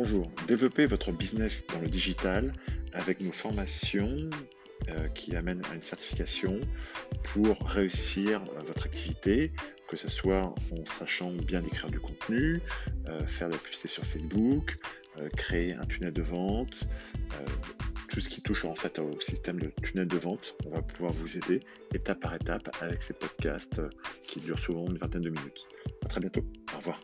Bonjour, développez votre business dans le digital avec nos formations qui amènent à une certification pour réussir votre activité, que ce soit en sachant bien écrire du contenu, faire de la publicité sur Facebook, créer un tunnel de vente, tout ce qui touche en fait au système de tunnel de vente. On va pouvoir vous aider étape par étape avec ces podcasts qui durent souvent une vingtaine de minutes. À très bientôt, au revoir.